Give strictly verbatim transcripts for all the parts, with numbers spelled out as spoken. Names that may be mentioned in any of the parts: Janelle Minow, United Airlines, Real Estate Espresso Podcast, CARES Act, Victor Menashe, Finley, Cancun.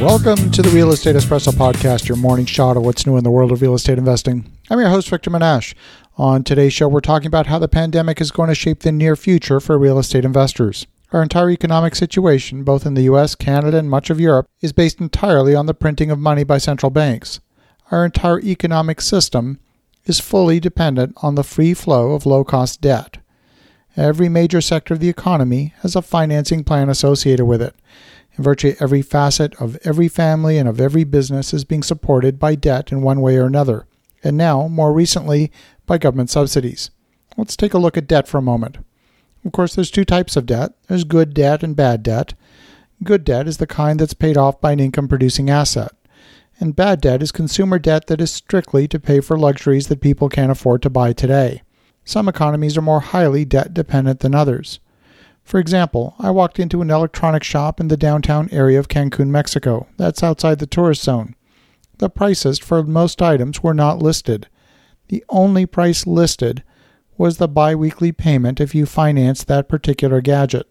Welcome to the Real Estate Espresso Podcast, your morning shot of what's new in the world of real estate investing. I'm your host, Victor Menashe. On today's show, we're talking about how the pandemic is going to shape the near future for real estate investors. Our entire economic situation, both in the U S, Canada, and much of Europe, is based entirely on the printing of money by central banks. Our entire economic system is fully dependent on the free flow of low-cost debt. Every major sector of the economy has a financing plan associated with it. In virtually every facet of every family and of every business is being supported by debt in one way or another, and now, more recently, by government subsidies. Let's take a look at debt for a moment. Of course, there's two types of debt. There's good debt and bad debt. Good debt is the kind that's paid off by an income-producing asset, and bad debt is consumer debt that is strictly to pay for luxuries that people can't afford to buy today. Some economies are more highly debt-dependent than others. For example, I walked into an electronics shop in the downtown area of Cancun, Mexico. That's outside the tourist zone. The prices for most items were not listed. The only price listed was the biweekly payment if you financed that particular gadget.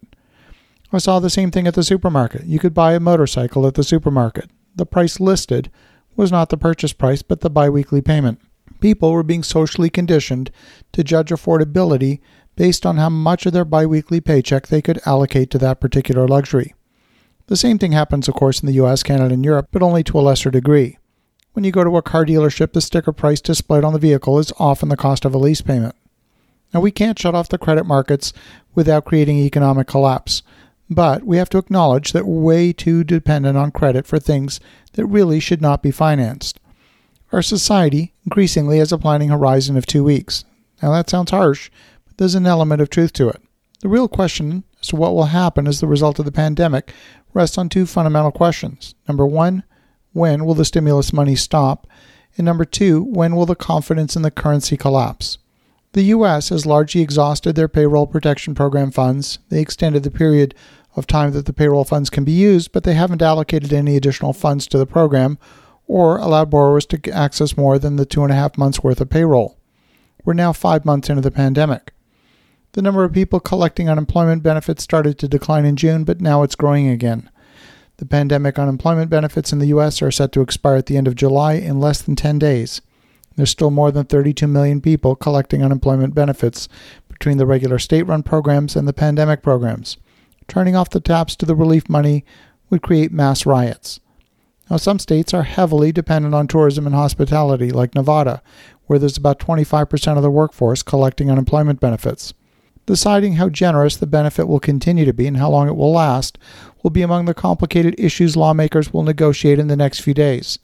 I saw the same thing at the supermarket. You could buy a motorcycle at the supermarket. The price listed was not the purchase price, but the biweekly payment. People were being socially conditioned to judge affordability based on how much of their biweekly paycheck they could allocate to that particular luxury. The same thing happens, of course, in the U S, Canada, and Europe, but only to a lesser degree. When you go to a car dealership, the sticker price displayed on the vehicle is often the cost of a lease payment. Now, we can't shut off the credit markets without creating economic collapse, but we have to acknowledge that we're way too dependent on credit for things that really should not be financed. Our society increasingly has a planning horizon of two weeks. Now that sounds harsh, but there's an element of truth to it. The real question as to what will happen as the result of the pandemic rests on two fundamental questions. Number one, when will the stimulus money stop? And number two, when will the confidence in the currency collapse? The U S has largely exhausted their payroll protection program funds. They extended the period of time that the payroll funds can be used, but they haven't allocated any additional funds to the program or allow borrowers to access more than the two and a half months' worth of payroll. We're now five months into the pandemic. The number of people collecting unemployment benefits started to decline in June, but now it's growing again. The pandemic unemployment benefits in the U S are set to expire at the end of July in less than ten days. There's still more than thirty-two million people collecting unemployment benefits between the regular state-run programs and the pandemic programs. Turning off the taps to the relief money would create mass riots. Now, some states are heavily dependent on tourism and hospitality, like Nevada, where there's about twenty-five percent of the workforce collecting unemployment benefits. Deciding how generous the benefit will continue to be and how long it will last will be among the complicated issues lawmakers will negotiate in the next few days.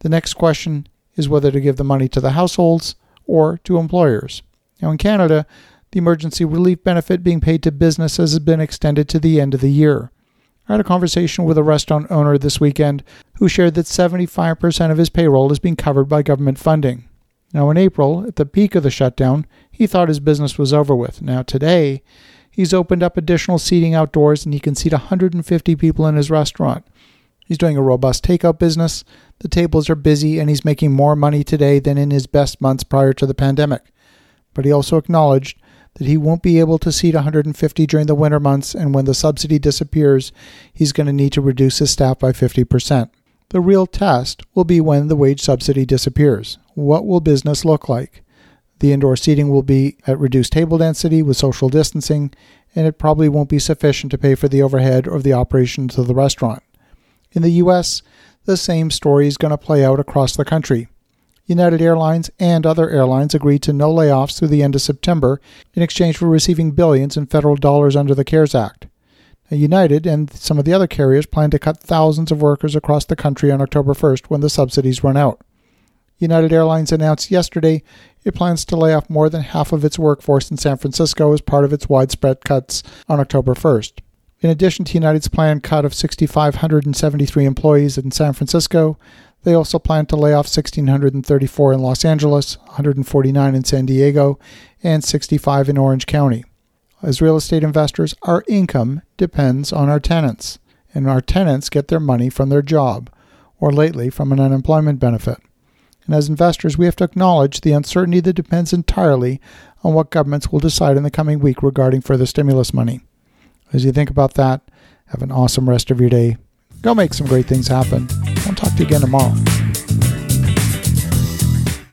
The next question is whether to give the money to the households or to employers. Now, in Canada, the emergency relief benefit being paid to businesses has been extended to the end of the year. I had a conversation with a restaurant owner this weekend who shared that seventy-five percent of his payroll is being covered by government funding. Now, in April, at the peak of the shutdown, he thought his business was over with. Now, today, he's opened up additional seating outdoors and he can seat one hundred fifty people in his restaurant. He's doing a robust takeout business, the tables are busy, and he's making more money today than in his best months prior to the pandemic. But he also acknowledged that he won't be able to seat one hundred fifty during the winter months, and when the subsidy disappears, he's going to need to reduce his staff by fifty percent. The real test will be when the wage subsidy disappears. What will business look like? The indoor seating will be at reduced table density with social distancing, and it probably won't be sufficient to pay for the overhead or the operations of the restaurant. In the U S, the same story is going to play out across the country. United Airlines and other airlines agreed to no layoffs through the end of September in exchange for receiving billions in federal dollars under the CARES Act. Now, United and some of the other carriers plan to cut thousands of workers across the country on October first when the subsidies run out. United Airlines announced yesterday it plans to lay off more than half of its workforce in San Francisco as part of its widespread cuts on October first. In addition to United's planned cut of six thousand five hundred seventy-three employees in San Francisco, they also plan to lay off one thousand six hundred thirty-four in Los Angeles, one hundred forty-nine in San Diego, and sixty-five in Orange County. As real estate investors, our income depends on our tenants, and our tenants get their money from their job, or lately from an unemployment benefit. And as investors, we have to acknowledge the uncertainty that depends entirely on what governments will decide in the coming week regarding further stimulus money. As you think about that, have an awesome rest of your day. Go make some great things happen. I'll talk to you again tomorrow.